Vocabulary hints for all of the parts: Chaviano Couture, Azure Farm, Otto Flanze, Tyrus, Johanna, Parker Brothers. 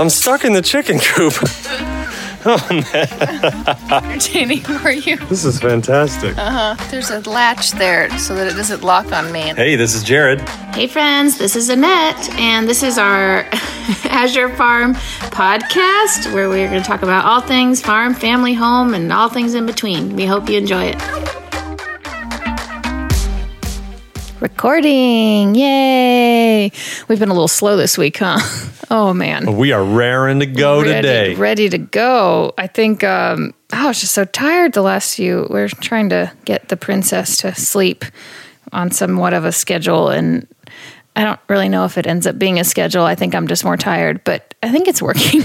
I'm stuck in the chicken coop. Oh, man. Entertaining for you. This is fantastic. There's a latch there so that it doesn't lock on me. Hey, this is Jared. Hey, friends. This is Annette, and this is our Azure Farm podcast, where we're going to talk about all things farm, family, home, and all things in between. We hope you enjoy it. Recording. Yay. We've been a little slow this week, huh? Oh, man. We are raring to go today. Ready to go. I think, I was just so tired the last few. We're trying to get the princess to sleep on somewhat of a schedule, and I don't really know if it ends up being a schedule. I think I'm just more tired, but I think it's working.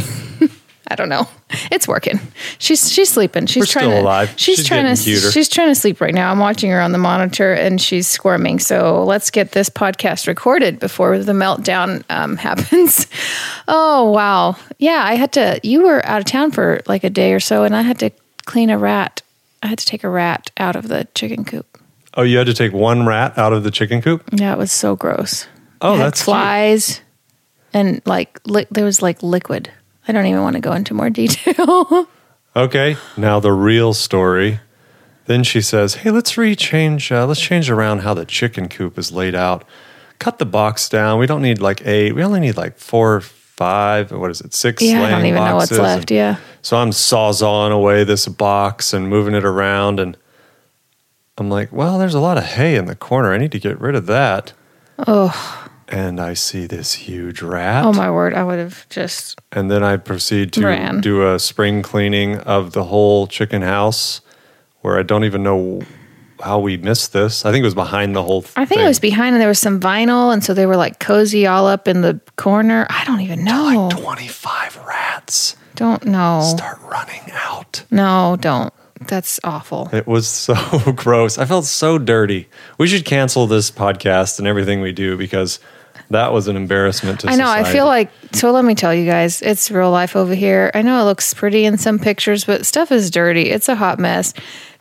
I don't know. It's working. She's sleeping. She's We're still alive. She's trying to She's trying to sleep right now. I'm watching her on the monitor, and she's squirming. So let's get this podcast recorded before the meltdown happens. Oh, wow. Yeah, I had to. You were out of town for like a day or so, and I had to clean a rat. I had to take a rat out of the chicken coop. Oh, you had to take one rat out of the chicken coop? Yeah, it was so gross. Oh, that's flies, cute. And like there was like liquid. I don't even want to go into more detail. Okay, now the real story. Then she says, "Hey, let's change around how the chicken coop is laid out. Cut the box down. We don't need like 8. We only need like 4 or 5. What is it? 6 laying boxes." Yeah, I don't even know what's left. Yeah. So I'm sawzalling away this box and moving it around, and I'm like, "Well, there's a lot of hay in the corner. I need to get rid of that." Oh. And I see this huge rat. Oh, my word. I would have just And then I proceed to do a spring cleaning of the whole chicken house, where I don't even know how we missed this. I think it was behind the whole thing. I think it was behind, and there was some vinyl, and so they were like cozy all up in the corner. I don't even know. Like 25 rats. Don't know. Start running out. No, don't. That's awful. It was so gross. I felt so dirty. We should cancel this podcast and everything we do, because that was an embarrassment to society. I know. I feel like, so let me tell you guys, it's real life over here. I know it looks pretty in some pictures, but stuff is dirty. It's a hot mess.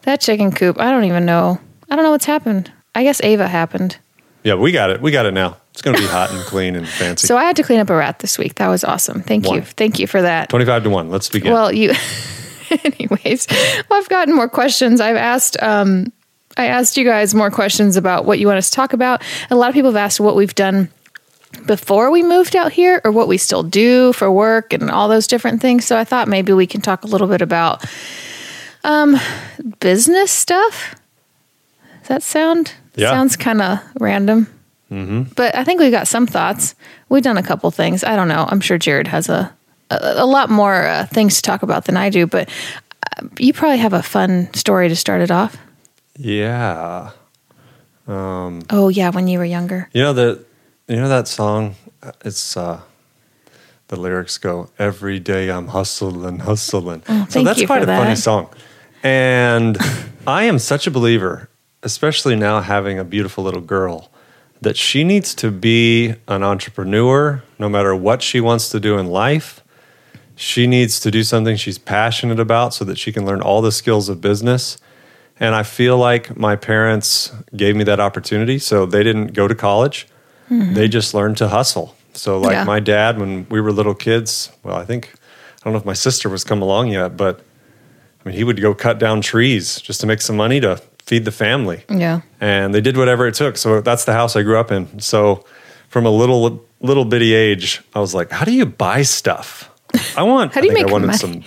That chicken coop, I don't even know. I don't know what's happened. I guess Ava happened. Yeah, we got it. We got it now. It's going to be hot and clean and fancy. So I had to clean up a rat this week. That was awesome. Thank you. Thank you for that. 25-1. Let's begin. Well, you... Anyways, well, I've gotten more questions. I've asked, I asked you guys more questions about what you want us to talk about. A lot of people have asked what we've done before we moved out here, or what we still do for work and all those different things. So I thought maybe we can talk a little bit about business stuff. Does that sound? Yeah. Sounds kind of random. Mm-hmm. But I think we've got some thoughts. We've done a couple things. I don't know. I'm sure Jared has a lot more things to talk about than I do, but you probably have a fun story to start it off. Yeah. Oh yeah, when you were younger. You know that song. It's the lyrics go, "Every day I'm hustling." Oh, so that's quite a funny song. And I am such a believer, especially now having a beautiful little girl, that she needs to be an entrepreneur, no matter what she wants to do in life. She needs to do something she's passionate about so that she can learn all the skills of business. And I feel like my parents gave me that opportunity. So they didn't go to college. Mm-hmm. They just learned to hustle. So like my dad, when we were little kids, well, I don't know if my sister was come along yet, but I mean, he would go cut down trees just to make some money to feed the family. Yeah. And they did whatever it took. So that's the house I grew up in. So from a little bitty age, I was like, how do you buy stuff? I wanted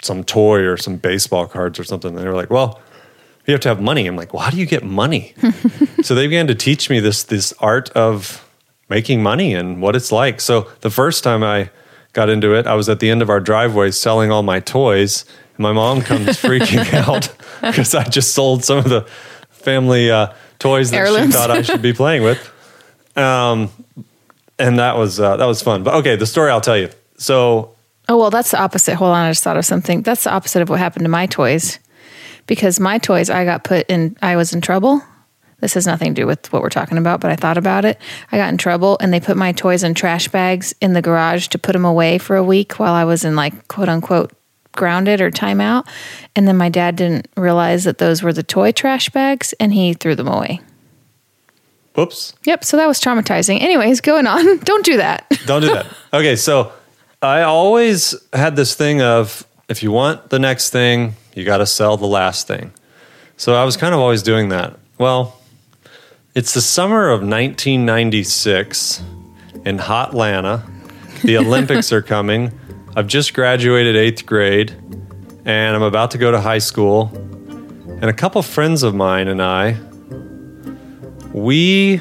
some toy or some baseball cards or something. And they were like, well, you have to have money. I'm like, well, how do you get money? So they began to teach me this art of making money and what it's like. So the first time I got into it, I was at the end of our driveway selling all my toys. And my mom comes freaking out because I just sold some of the family toys that heirlooms. She thought I should be playing with. And that was fun. But okay, the story I'll tell you. So... Oh, well, that's the opposite. Hold on, I just thought of something. That's the opposite of what happened to my toys. Because my toys, I was in trouble. This has nothing to do with what we're talking about, but I thought about it. I got in trouble, and they put my toys in trash bags in the garage to put them away for a week while I was in, like, quote-unquote, grounded or timeout. And then my dad didn't realize that those were the toy trash bags, and he threw them away. Whoops. Yep, so that was traumatizing. Anyways, going on. Don't do that. Okay, so... I always had this thing of, if you want the next thing, you got to sell the last thing. So I was kind of always doing that. Well, it's the summer of 1996 in Hotlanta. The Olympics are coming. I've just graduated 8th grade, and I'm about to go to high school. And a couple friends of mine and I, we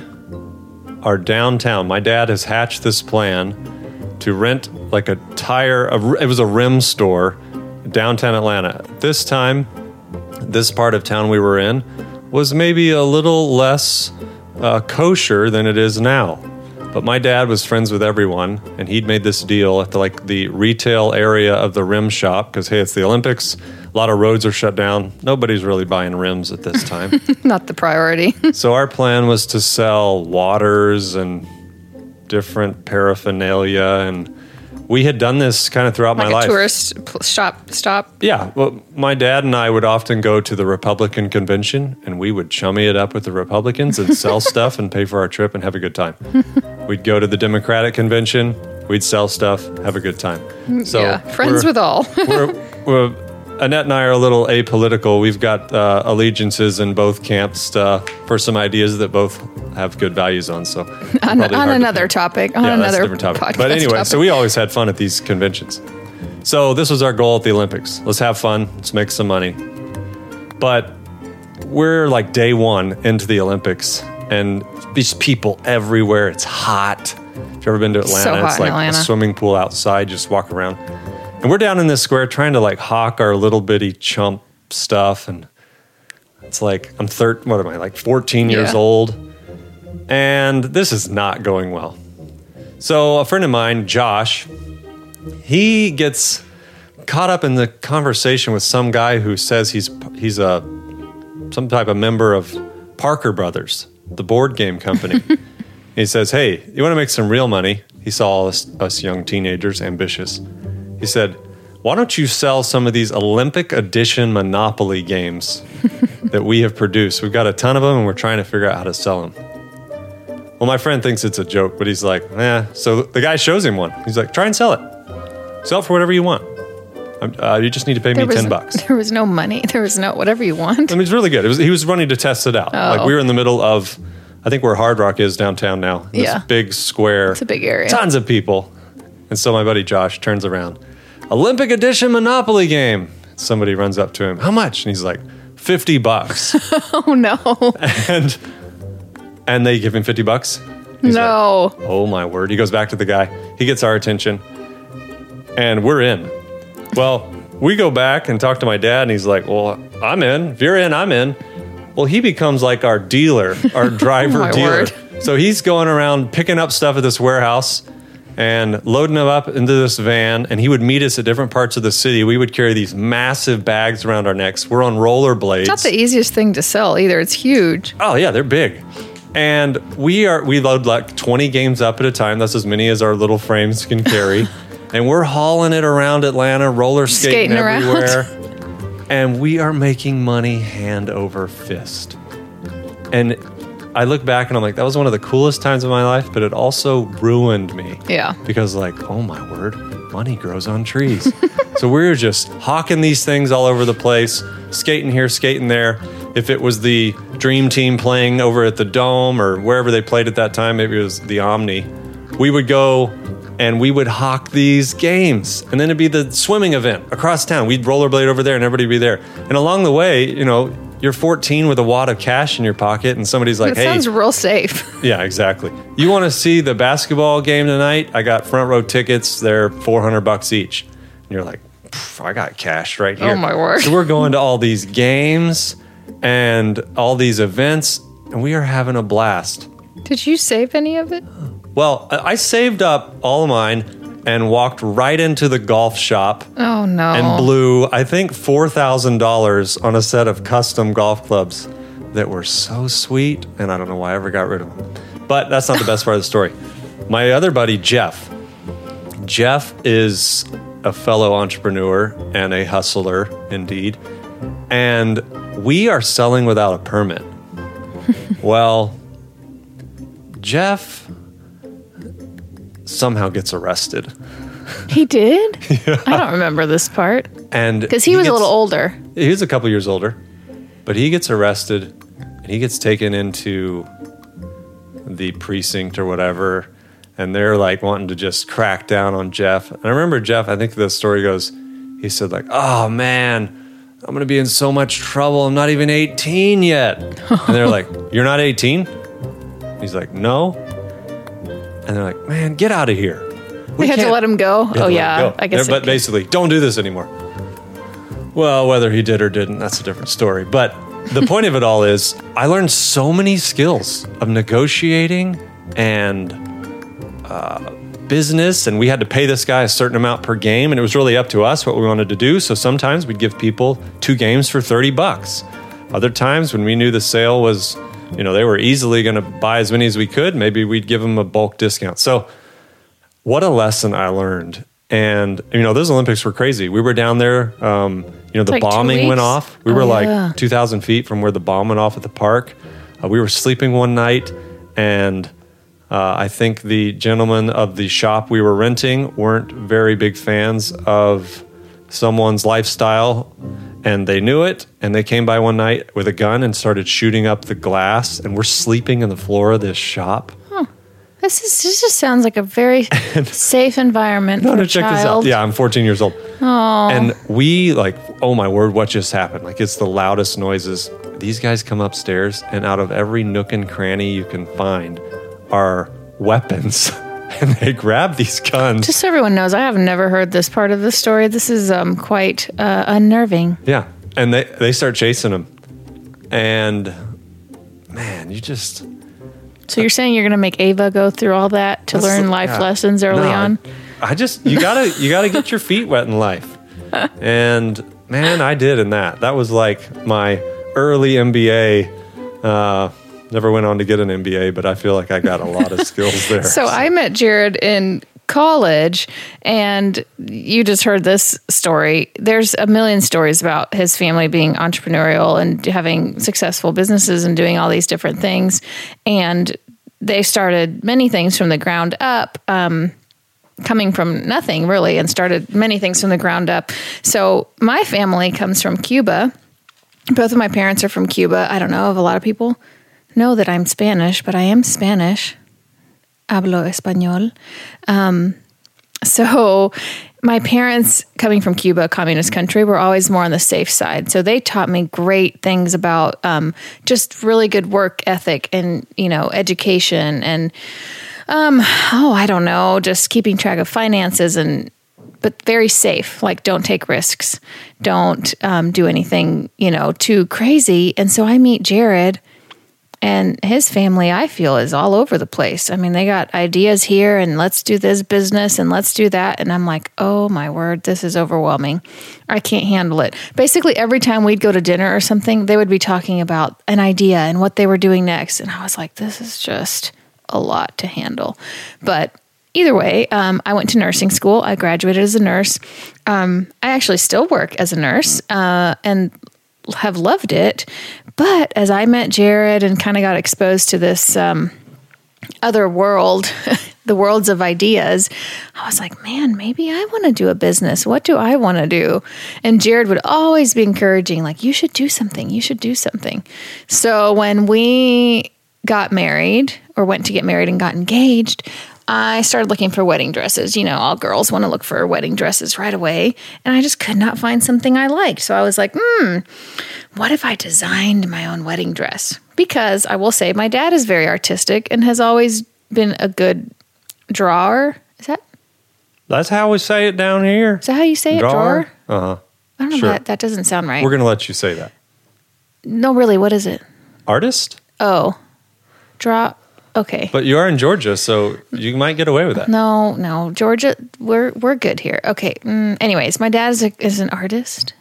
are downtown. My dad has hatched this plan to rent like a tire, it was a rim store, downtown Atlanta. This time, this part of town we were in was maybe a little less kosher than it is now. But my dad was friends with everyone, and he'd made this deal at the retail area of the rim shop, because, hey, it's the Olympics. A lot of roads are shut down. Nobody's really buying rims at this time. Not the priority. So our plan was to sell waters and different paraphernalia, and we had done this kind of throughout my life. Like a tourist stop? Yeah. Well, my dad and I would often go to the Republican convention, and we would chummy it up with the Republicans and sell stuff and pay for our trip and have a good time. We'd go to the Democratic convention, we'd sell stuff, have a good time. So yeah, friends with all. Annette and I are a little apolitical. We've got allegiances in both camps for some ideas that both have good values on. So on another topic. But anyway, so we always had fun at these conventions. So this was our goal at the Olympics. Let's have fun. Let's make some money. But we're like day one into the Olympics, and these people everywhere. It's hot. If you've ever been to Atlanta, it's like Atlanta. A swimming pool outside. You just walk around. And we're down in this square trying to hawk our little bitty chump stuff. And it's like, I'm 14 years old. And this is not going well. So a friend of mine, Josh, he gets caught up in the conversation with some guy who says he's some type of member of Parker Brothers, the board game company. He says, hey, you want to make some real money? He saw us young teenagers, ambitious. He said, why don't you sell some of these Olympic edition Monopoly games that we have produced? We've got a ton of them, and we're trying to figure out how to sell them. Well, my friend thinks it's a joke, but he's like, eh. So the guy shows him one. He's like, try and sell it. Sell it for whatever you want. You just need to pay me $10. There was no money. There was no whatever you want. I mean, it's really good. He was running to test it out. Oh. We were in the middle of, I think where Hard Rock is downtown now. This big square. It's a big area. Tons of people. And so my buddy Josh turns around. Olympic edition Monopoly game. Somebody runs up to him. How much? And he's like, $50. Oh, no. And they give him $50. He's no. Like, oh, my word. He goes back to the guy. He gets our attention. And we're in. Well, we go back and talk to my dad. And he's like, well, I'm in. If you're in, I'm in. Well, he becomes like our dealer, our driver dealer. Word. So he's going around picking up stuff at this warehouse and loading them up into this van, and he would meet us at different parts of the city. We would carry these massive bags around our necks. We're on rollerblades. It's not the easiest thing to sell either. It's huge. Oh, yeah, they're big. And we load like 20 games up at a time. That's as many as our little frames can carry. And we're hauling it around Atlanta, roller skating everywhere. And we are making money hand over fist. And I look back and I'm like, that was one of the coolest times of my life, but it also ruined me. Yeah. Because oh my word, money grows on trees. So we were just hawking these things all over the place, skating here, skating there. If it was the Dream Team playing over at the Dome or wherever they played at that time, maybe it was the Omni, we would go and we would hawk these games. And then it'd be the swimming event across town. We'd rollerblade over there and everybody would be there. And along the way, you're 14 with a wad of cash in your pocket, and somebody's like, hey. That sounds real safe. Yeah, exactly. You want to see the basketball game tonight? I got front row tickets. They're $400 each. And you're like, I got cash right here. Oh, my word. So we're going to all these games and all these events, and we are having a blast. Did you save any of it? Well, I saved up all of mine and walked right into the golf shop. Oh, no. And blew, I think, $4,000 on a set of custom golf clubs that were so sweet, and I don't know why I ever got rid of them. But that's not the best part of the story. My other buddy, Jeff. Jeff is a fellow entrepreneur and a hustler, indeed. And we are selling without a permit. Well, Jeff somehow gets arrested. He did? Yeah. I don't remember this part. And because he was a little older. He was a couple years older. But he gets arrested and he gets taken into the precinct or whatever. And they're like wanting to just crack down on Jeff. And I remember Jeff, I think the story goes, he said like, oh man, I'm going to be in so much trouble. I'm not even 18 yet. And they're like, you're not 18? He's like, no. And they're like, man, get out of here. We had to let him go? Oh, yeah. I guess. But basically, don't do this anymore. Well, whether he did or didn't, that's a different story. But the point of it all is I learned so many skills of negotiating and business, and we had to pay this guy a certain amount per game, and it was really up to us what we wanted to do. So sometimes we'd give people 2 games for $30. Other times when we knew the sale was, you know, they were easily going to buy as many as we could, maybe we'd give them a bulk discount. So what a lesson I learned. And, you know, those Olympics were crazy. We were down there, you know, the like bombing went off. We were like 2,000 feet from where the bomb went off at the park. We were sleeping one night, and I think the gentlemen of the shop we were renting weren't very big fans of someone's lifestyle, and they knew it, and they came by one night with a gun and started shooting up the glass, and we're sleeping on the floor of this shop. This just sounds like a very safe environment for a child. Check this out. Yeah, I'm 14 years old. Oh. And we like, oh my word, what just happened? Like, it's the loudest noises. These guys come upstairs, and out of every nook and cranny you can find are weapons. And they grab these guns. Just so everyone knows, I have never heard this part of the story. This is quite unnerving. Yeah, and they start chasing them. And, man, you just... So you're saying you're going to make Ava go through all that to learn life lessons early on? You gotta get your feet wet in life. And man, I did in that. That was like my early MBA. Never went on to get an MBA, but I feel like I got a lot of skills there. So I met Jared in college, and you just heard this story. There's a million stories about his family being entrepreneurial and having successful businesses and doing all these different things. And they started many things from the ground up, coming from nothing really, and started many things from the ground up. So my family comes from Cuba. Both of my parents are from Cuba. I don't know if a lot of people know that I'm Spanish, but I am Spanish. Hablo español. So my parents, coming from Cuba, communist country, were always more on the safe side. So they taught me great things about just really good work ethic and, you know, education and, I don't know, just keeping track of finances and, but very safe, like don't take risks, don't do anything, you know, too crazy. And so I meet Jared, and his family, I feel, is all over the place. I mean, they got ideas here, and let's do this business, and let's do that. And I'm like, oh, my word, this is overwhelming. I can't handle it. Basically, every time we'd go to dinner or something, they would be talking about an idea and what they were doing next. And I was like, this is just a lot to handle. But either way, I went to nursing school. I graduated as a nurse. I actually still work as a nurse and have loved it. But as I met Jared and kind of got exposed to this other world, the worlds of ideas, I was like, man, maybe I want to do a business. What do I want to do? And Jared would always be encouraging, like, you should do something. You should do something. So when we got married or went to get married and got engaged, I started looking for wedding dresses. You know, all girls want to look for wedding dresses right away. And I just could not find something I liked. So I was like, what if I designed my own wedding dress? Because I will say my dad is very artistic and has always been a good drawer. Is that? That's how we say it down here. Is that how you say drawer? It? Drawer? Uh-huh. I don't know. Sure. That doesn't sound right. We're going to let you say that. No, really. What is it? Artist? Oh. Draw... Okay. But you are in Georgia, so you might get away with that. No. Georgia, we're good here. Okay. Anyways, my dad is an artist.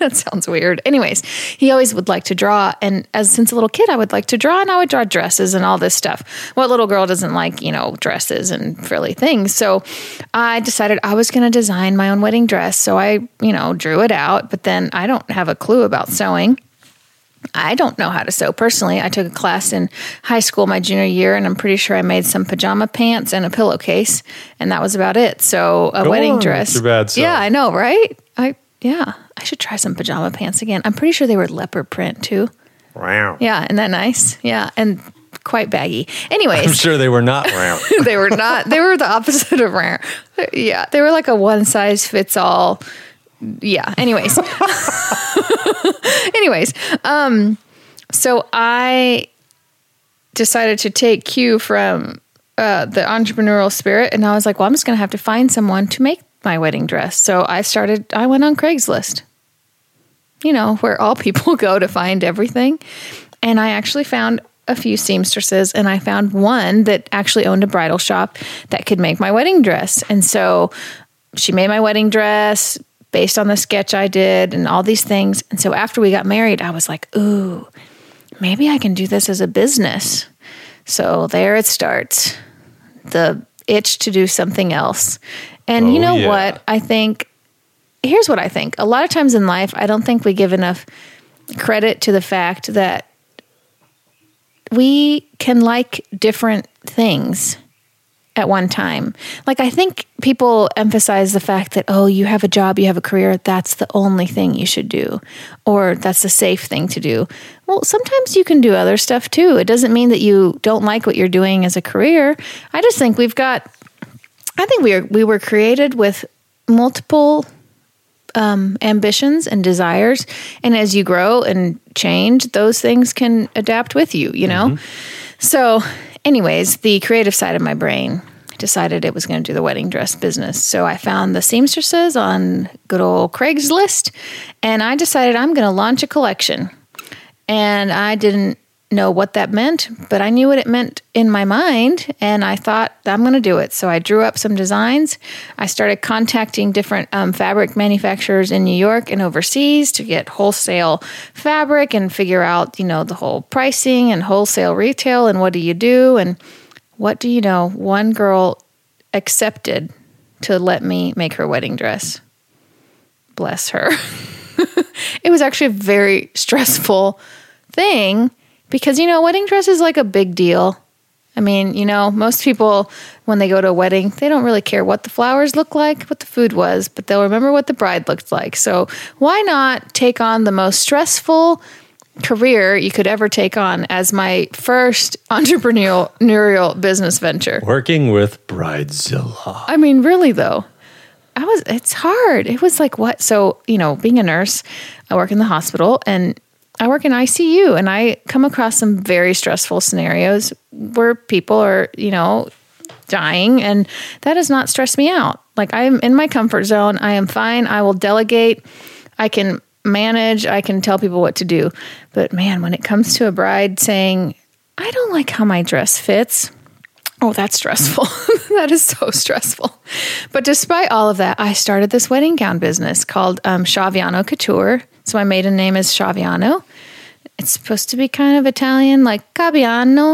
That sounds weird. Anyways, he always would like to draw. And since a little kid, I would like to draw, and I would draw dresses and all this stuff. What little girl doesn't like, you know, dresses and frilly things? So I decided I was going to design my own wedding dress. So I, you know, drew it out, but then I don't have a clue about sewing. I don't know how to sew personally. I took a class in high school my junior year, and I'm pretty sure I made some pajama pants and a pillowcase, and that was about it. So a wedding dress. Your bad self. Yeah, I know, right? I should try some pajama pants again. I'm pretty sure they were leopard print too. Wow. Yeah, isn't that nice? Yeah, and quite baggy. Anyways. I'm sure they were not round. They were not. They were the opposite of round. Yeah, they were like a one size fits all. Yeah. Anyways. So I decided to take cue from the entrepreneurial spirit, and I was like, well, I'm just going to have to find someone to make my wedding dress. So I went on Craigslist, where all people go to find everything. And I actually found a few seamstresses, and I found one that actually owned a bridal shop that could make my wedding dress. And so she made my wedding dress based on the sketch I did and all these things. And so after we got married, I was like, ooh, maybe I can do this as a business. So there it starts, the itch to do something else. And what? Here's what I think. A lot of times in life, I don't think we give enough credit to the fact that we can like different things at one time. Like, I think people emphasize the fact that, oh, you have a job, you have a career, that's the only thing you should do, or that's the safe thing to do. Well, sometimes you can do other stuff too. It doesn't mean that you don't like what you're doing as a career. I just think we were created with multiple ambitions and desires, and as you grow and change, those things can adapt with you, Mm-hmm. So anyways, the creative side of my brain decided it was going to do the wedding dress business. So I found the seamstresses on good old Craigslist, and I decided I'm going to launch a collection. And I didn't know what that meant, but I knew what it meant in my mind, and I thought, I'm going to do it. So I drew up some designs. I started contacting different fabric manufacturers in New York and overseas to get wholesale fabric and figure out, the whole pricing and wholesale retail and what do you do and what do you know. One girl accepted to let me make her wedding dress. Bless her. It was actually a very stressful thing. Because, wedding dress is like a big deal. I mean, most people, when they go to a wedding, they don't really care what the flowers look like, what the food was, but they'll remember what the bride looked like. So why not take on the most stressful career you could ever take on as my first entrepreneurial business venture? Working with Bridezilla. I mean, really, though. It's hard. It was like what? So, being a nurse, I work in the hospital, and I work in ICU, and I come across some very stressful scenarios where people are, dying, and that does not stress me out. Like, I'm in my comfort zone. I am fine. I will delegate. I can manage. I can tell people what to do. But man, when it comes to a bride saying, I don't like how my dress fits, oh, that's stressful. That is so stressful. But despite all of that, I started this wedding gown business called Chaviano Couture. So my maiden name is Chaviano. It's supposed to be kind of Italian, like Chaviano.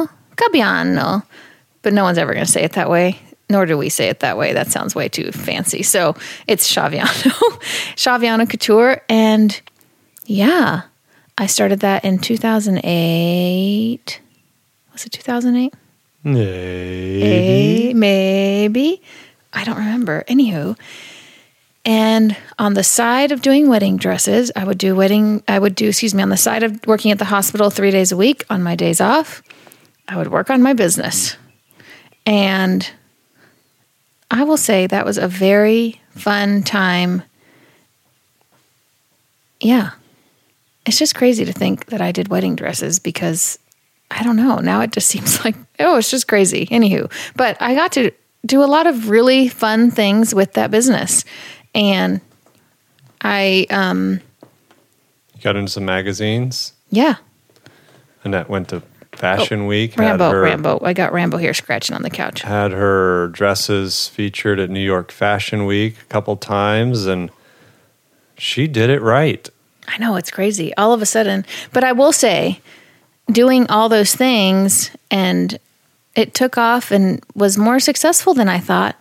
But no one's ever going to say it that way, nor do we say it that way. That sounds way too fancy. So it's Chaviano, Chaviano Couture. And yeah, I started that in 2008. Was it 2008? Maybe. I don't remember. Anywho. And on the side of doing wedding dresses, on the side of working at the hospital 3 days a week, on my days off, I would work on my business. And I will say that was a very fun time. Yeah. It's just crazy to think that I did wedding dresses because, I don't know, now it just seems like, oh, it's just crazy. Anywho, but I got to do a lot of really fun things with that business. And I got into some magazines. Yeah. Annette went to Fashion Week. Rambo. I got Rambo here scratching on the couch. Had her dresses featured at New York Fashion Week a couple times, and she did it right. I know, it's crazy. All of a sudden. But I will say, doing all those things, and it took off and was more successful than I thought.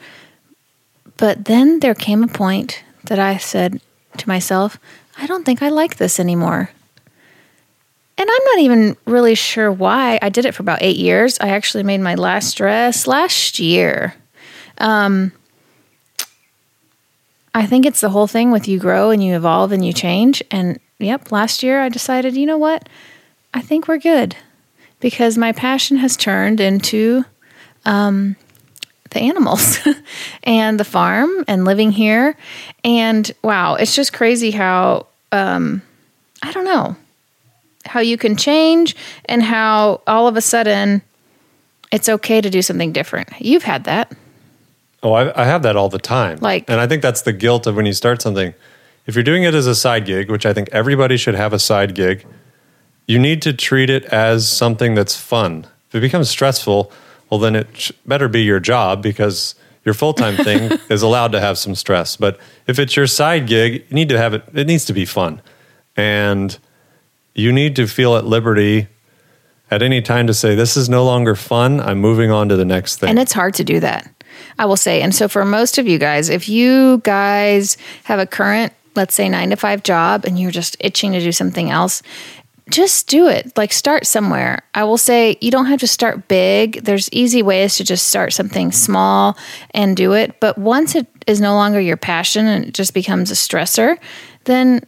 But then there came a point that I said to myself, I don't think I like this anymore. And I'm not even really sure why. I did it for about 8 years. I actually made my last dress last year. I think it's the whole thing with you grow and you evolve and you change. And yep, last year I decided, you know what? I think we're good because my passion has turned into the animals and the farm and living here. And wow, it's just crazy how, I don't know, how you can change and how all of a sudden it's okay to do something different. You've had that. Oh, I have that all the time. And I think that's the guilt of when you start something. If you're doing it as a side gig, which I think everybody should have a side gig, you need to treat it as something that's fun. If it becomes stressful, well, then it better be your job because your full-time thing is allowed to have some stress. But if it's your side gig, you need to have it. It needs to be fun. And you need to feel at liberty at any time to say, this is no longer fun. I'm moving on to the next thing. And it's hard to do that, I will say. And so for most of you guys, if you guys have a current, let's say 9-to-5 job and you're just itching to do something else, just do it. Like start somewhere. I will say you don't have to start big. There's easy ways to just start something small and do it. But once it is no longer your passion and it just becomes a stressor, then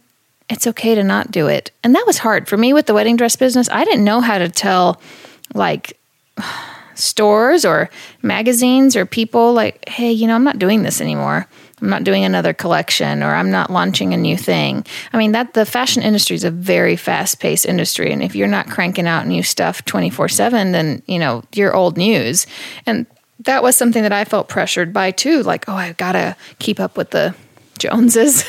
it's okay to not do it. And that was hard for me with the wedding dress business. I didn't know how to tell like stores or magazines or people like, hey, you know, I'm not doing this anymore. I'm not doing another collection or I'm not launching a new thing. I mean, that the fashion industry is a very fast-paced industry. And if you're not cranking out new stuff 24/7, then, you know, you're old news. And that was something that I felt pressured by too. Like, oh, I've got to keep up with the Joneses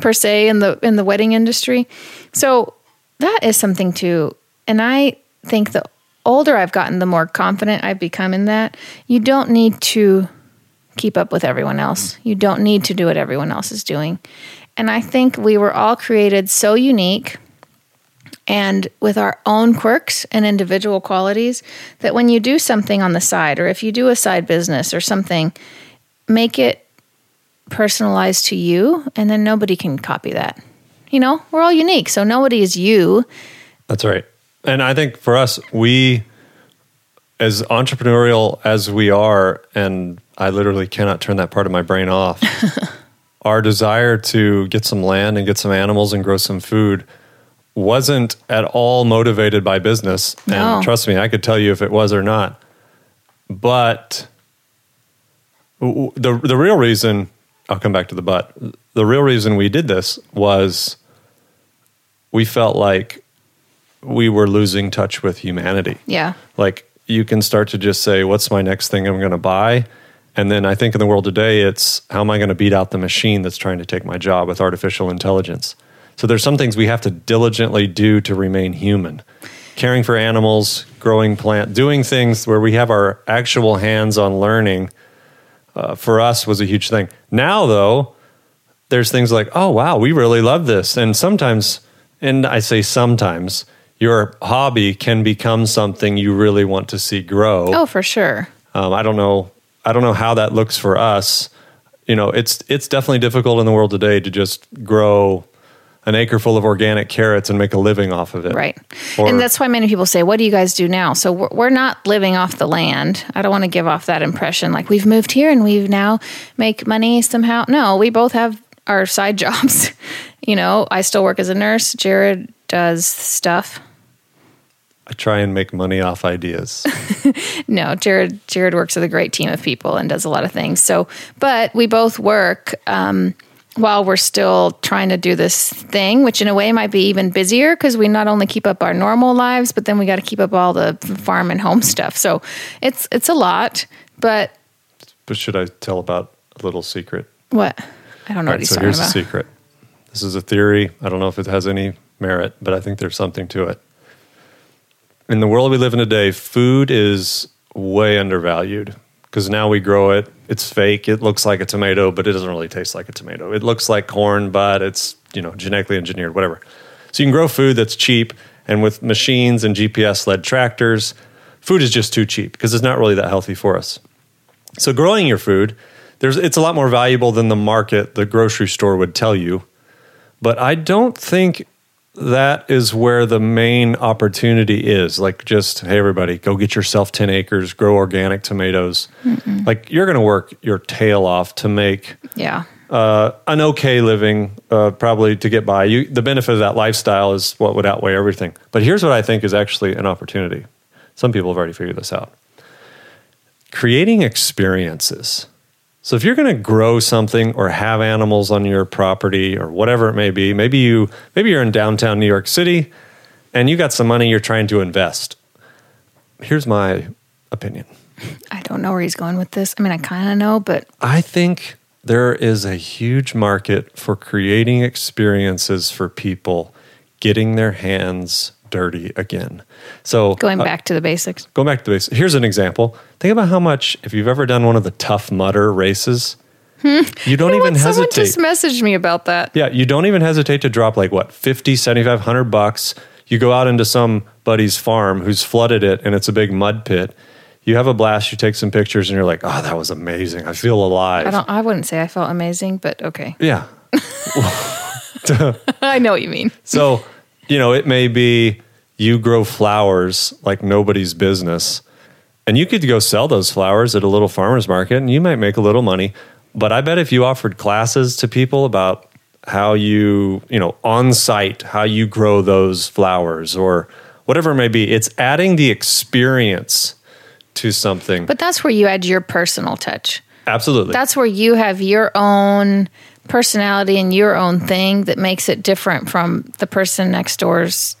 per se in the wedding industry. So that is something too. And I think the older I've gotten, the more confident I've become in that. You don't need to keep up with everyone else. You don't need to do what everyone else is doing. And I think we were all created so unique and with our own quirks and individual qualities that when you do something on the side, or if you do a side business or something, make it personalized to you, and then nobody can copy that. You know, we're all unique, so nobody is you. That's right. And I think for us, we, as entrepreneurial as we are, and I literally cannot turn that part of my brain off, our desire to get some land and get some animals and grow some food wasn't at all motivated by business. No. And trust me, I could tell you if it was or not. But the real reason, I'll come back to the but, the real reason we did this was we felt like we were losing touch with humanity. Yeah. Like you can start to just say, what's my next thing I'm going to buy? And then I think in the world today, it's how am I going to beat out the machine that's trying to take my job with artificial intelligence? So there's some things we have to diligently do to remain human. Caring for animals, growing plants, doing things where we have our actual hands on learning for us was a huge thing. Now though, there's things like, oh wow, we really love this. And sometimes, and I say sometimes, your hobby can become something you really want to see grow. Oh, for sure. I don't know how that looks for us. You know, it's definitely difficult in the world today to just grow an acre full of organic carrots and make a living off of it. Right. And that's why many people say, what do you guys do now? So we're not living off the land. I don't want to give off that impression. Like we've moved here and we've now make money somehow. No, we both have our side jobs. You know, I still work as a nurse. Jared does stuff. I try and make money off ideas. No, Jared works with a great team of people and does a lot of things. So, but we both work while we're still trying to do this thing, which in a way might be even busier because we not only keep up our normal lives, but then we got to keep up all the farm and home stuff. So it's a lot, but should I tell about a little secret? What? I don't know what he's talking about. So here's a secret. This is a theory. I don't know if it has any merit, but I think there's something to it. In the world we live in today, food is way undervalued because now we grow it. It's fake. It looks like a tomato, but it doesn't really taste like a tomato. It looks like corn, but it's, you know, genetically engineered, whatever. So you can grow food that's cheap, and with machines and GPS-led tractors, food is just too cheap because it's not really that healthy for us. So growing your food, it's a lot more valuable than the market, the grocery store would tell you. But I don't think that is where the main opportunity is. Like, just, hey, everybody, go get yourself 10 acres, grow organic tomatoes. Mm-mm. Like, you're going to work your tail off to make an okay living, probably to get by. The benefit of that lifestyle is what would outweigh everything. But here's what I think is actually an opportunity. Some people have already figured this out. Creating experiences. So if you're going to grow something or have animals on your property or whatever it may be, maybe you're in downtown New York City and you got some money you're trying to invest. Here's my opinion. I don't know where he's going with this. I mean, I kind of know, but I think there is a huge market for creating experiences for people getting their hands dirty again. So going back to the basics. Going back to the basics. Here's an example. Think about how much, if you've ever done one of the Tough Mudder races, you don't even hesitate. Someone just messaged me about that. Yeah, you don't even hesitate to drop like what, $50, $75, $100. You go out into somebody's farm who's flooded it and it's a big mud pit. You have a blast, you take some pictures and you're like, oh, that was amazing. I feel alive. I wouldn't say I felt amazing, but okay. Yeah. I know what you mean. So, you know, it may be you grow flowers like nobody's business, and you could go sell those flowers at a little farmer's market, and you might make a little money. But I bet if you offered classes to people about how you on site, how you grow those flowers or whatever it may be, it's adding the experience to something. But that's where you add your personal touch. Absolutely. That's where you have your own personality and your own thing that makes it different from the person next door's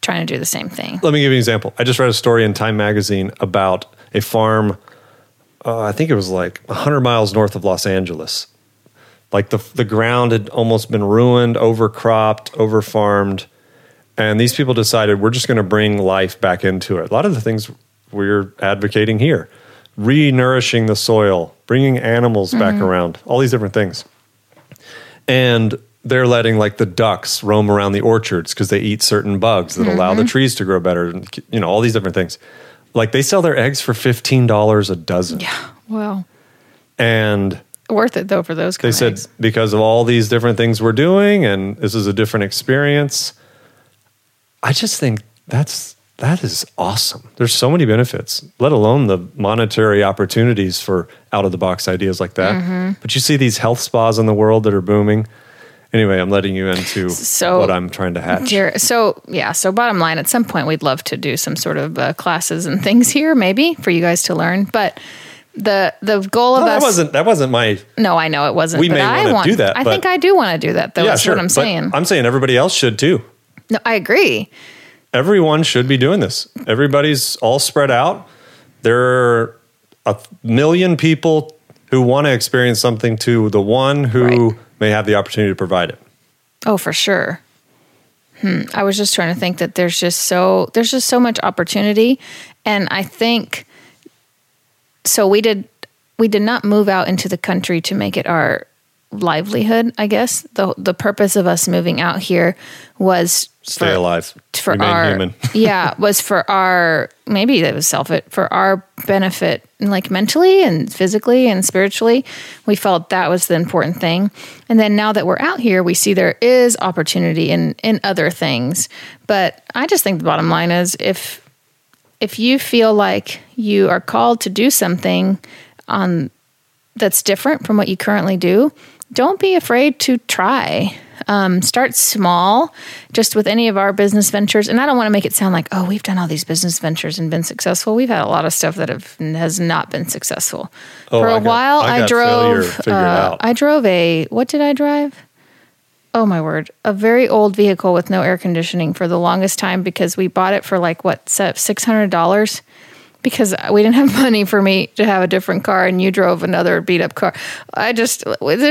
trying to do the same thing. Let me give you an example. I just read a story in Time magazine about a farm, I think it was like 100 miles north of Los Angeles. Like the ground had almost been ruined, overcropped, overfarmed, and these people decided we're just going to bring life back into it. A lot of the things we're advocating here, re-nourishing the soil, bringing animals back around, all these different things. And they're letting like the ducks roam around the orchards because they eat certain bugs that allow the trees to grow better, and you know, all these different things. Like, they sell their eggs for $15 a dozen. Yeah, wow. And worth it though for those kind of eggs. They said, because of all these different things we're doing and this is a different experience. I just think that is awesome. There's so many benefits, let alone the monetary opportunities for out-of-the-box ideas like that. Mm-hmm. But you see these health spas in the world that are booming. Anyway, I'm letting you into what I'm trying to hatch. So bottom line, at some point, we'd love to do some sort of classes and things here, maybe, for you guys to learn. But the goal of us... That wasn't my... No, I know it wasn't. We may want to do that. I think I do want to do that, though. Yeah, that's what I'm saying. I'm saying everybody else should, too. No, I agree. Everyone should be doing this. Everybody's all spread out. There are 1 million people who want to experience something to the one who may have the opportunity to provide it. Oh, for sure. I was just trying to think that there's just so much opportunity, and I think so. We did not move out into the country to make it our livelihood. I guess the purpose of us moving out here was. Stay alive. Remain human. Yeah, was for our, maybe that was selfish, for our benefit, like mentally and physically and spiritually. We felt that was the important thing. And then now that we're out here, we see there is opportunity in other things. But I just think the bottom line is if you feel like you are called to do something that's different from what you currently do, don't be afraid to try. Start small, just with any of our business ventures. And I don't want to make it sound like, oh, we've done all these business ventures and been successful. We've had a lot of stuff that has not been successful. For a while, I drove oh my word, a very old vehicle with no air conditioning for the longest time because we bought it for like what, $600 because we didn't have money for me to have a different car, and you drove another beat up car. I don't want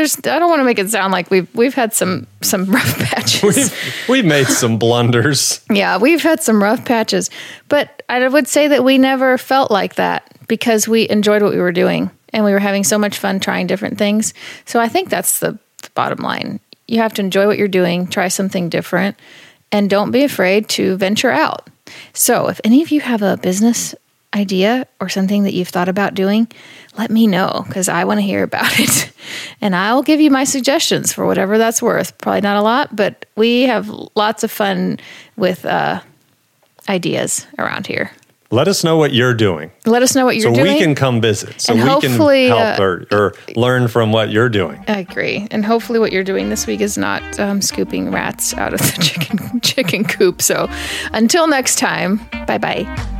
to make it sound like we've had some rough patches. We've made some blunders. Yeah, we've had some rough patches, but I would say that we never felt like that because we enjoyed what we were doing and we were having so much fun trying different things. So I think that's the bottom line. You have to enjoy what you're doing, try something different, and don't be afraid to venture out. So if any of you have a business idea or something that you've thought about doing, let me know because I want to hear about it. and I'll give you my suggestions for whatever that's worth. Probably not a lot, but we have lots of fun with ideas around here. Let us know what you're doing. Let us know what you're doing. So we can come visit. So we can help or learn from what you're doing. I agree. And hopefully what you're doing this week is not scooping rats out of the chicken coop. So until next time, bye-bye.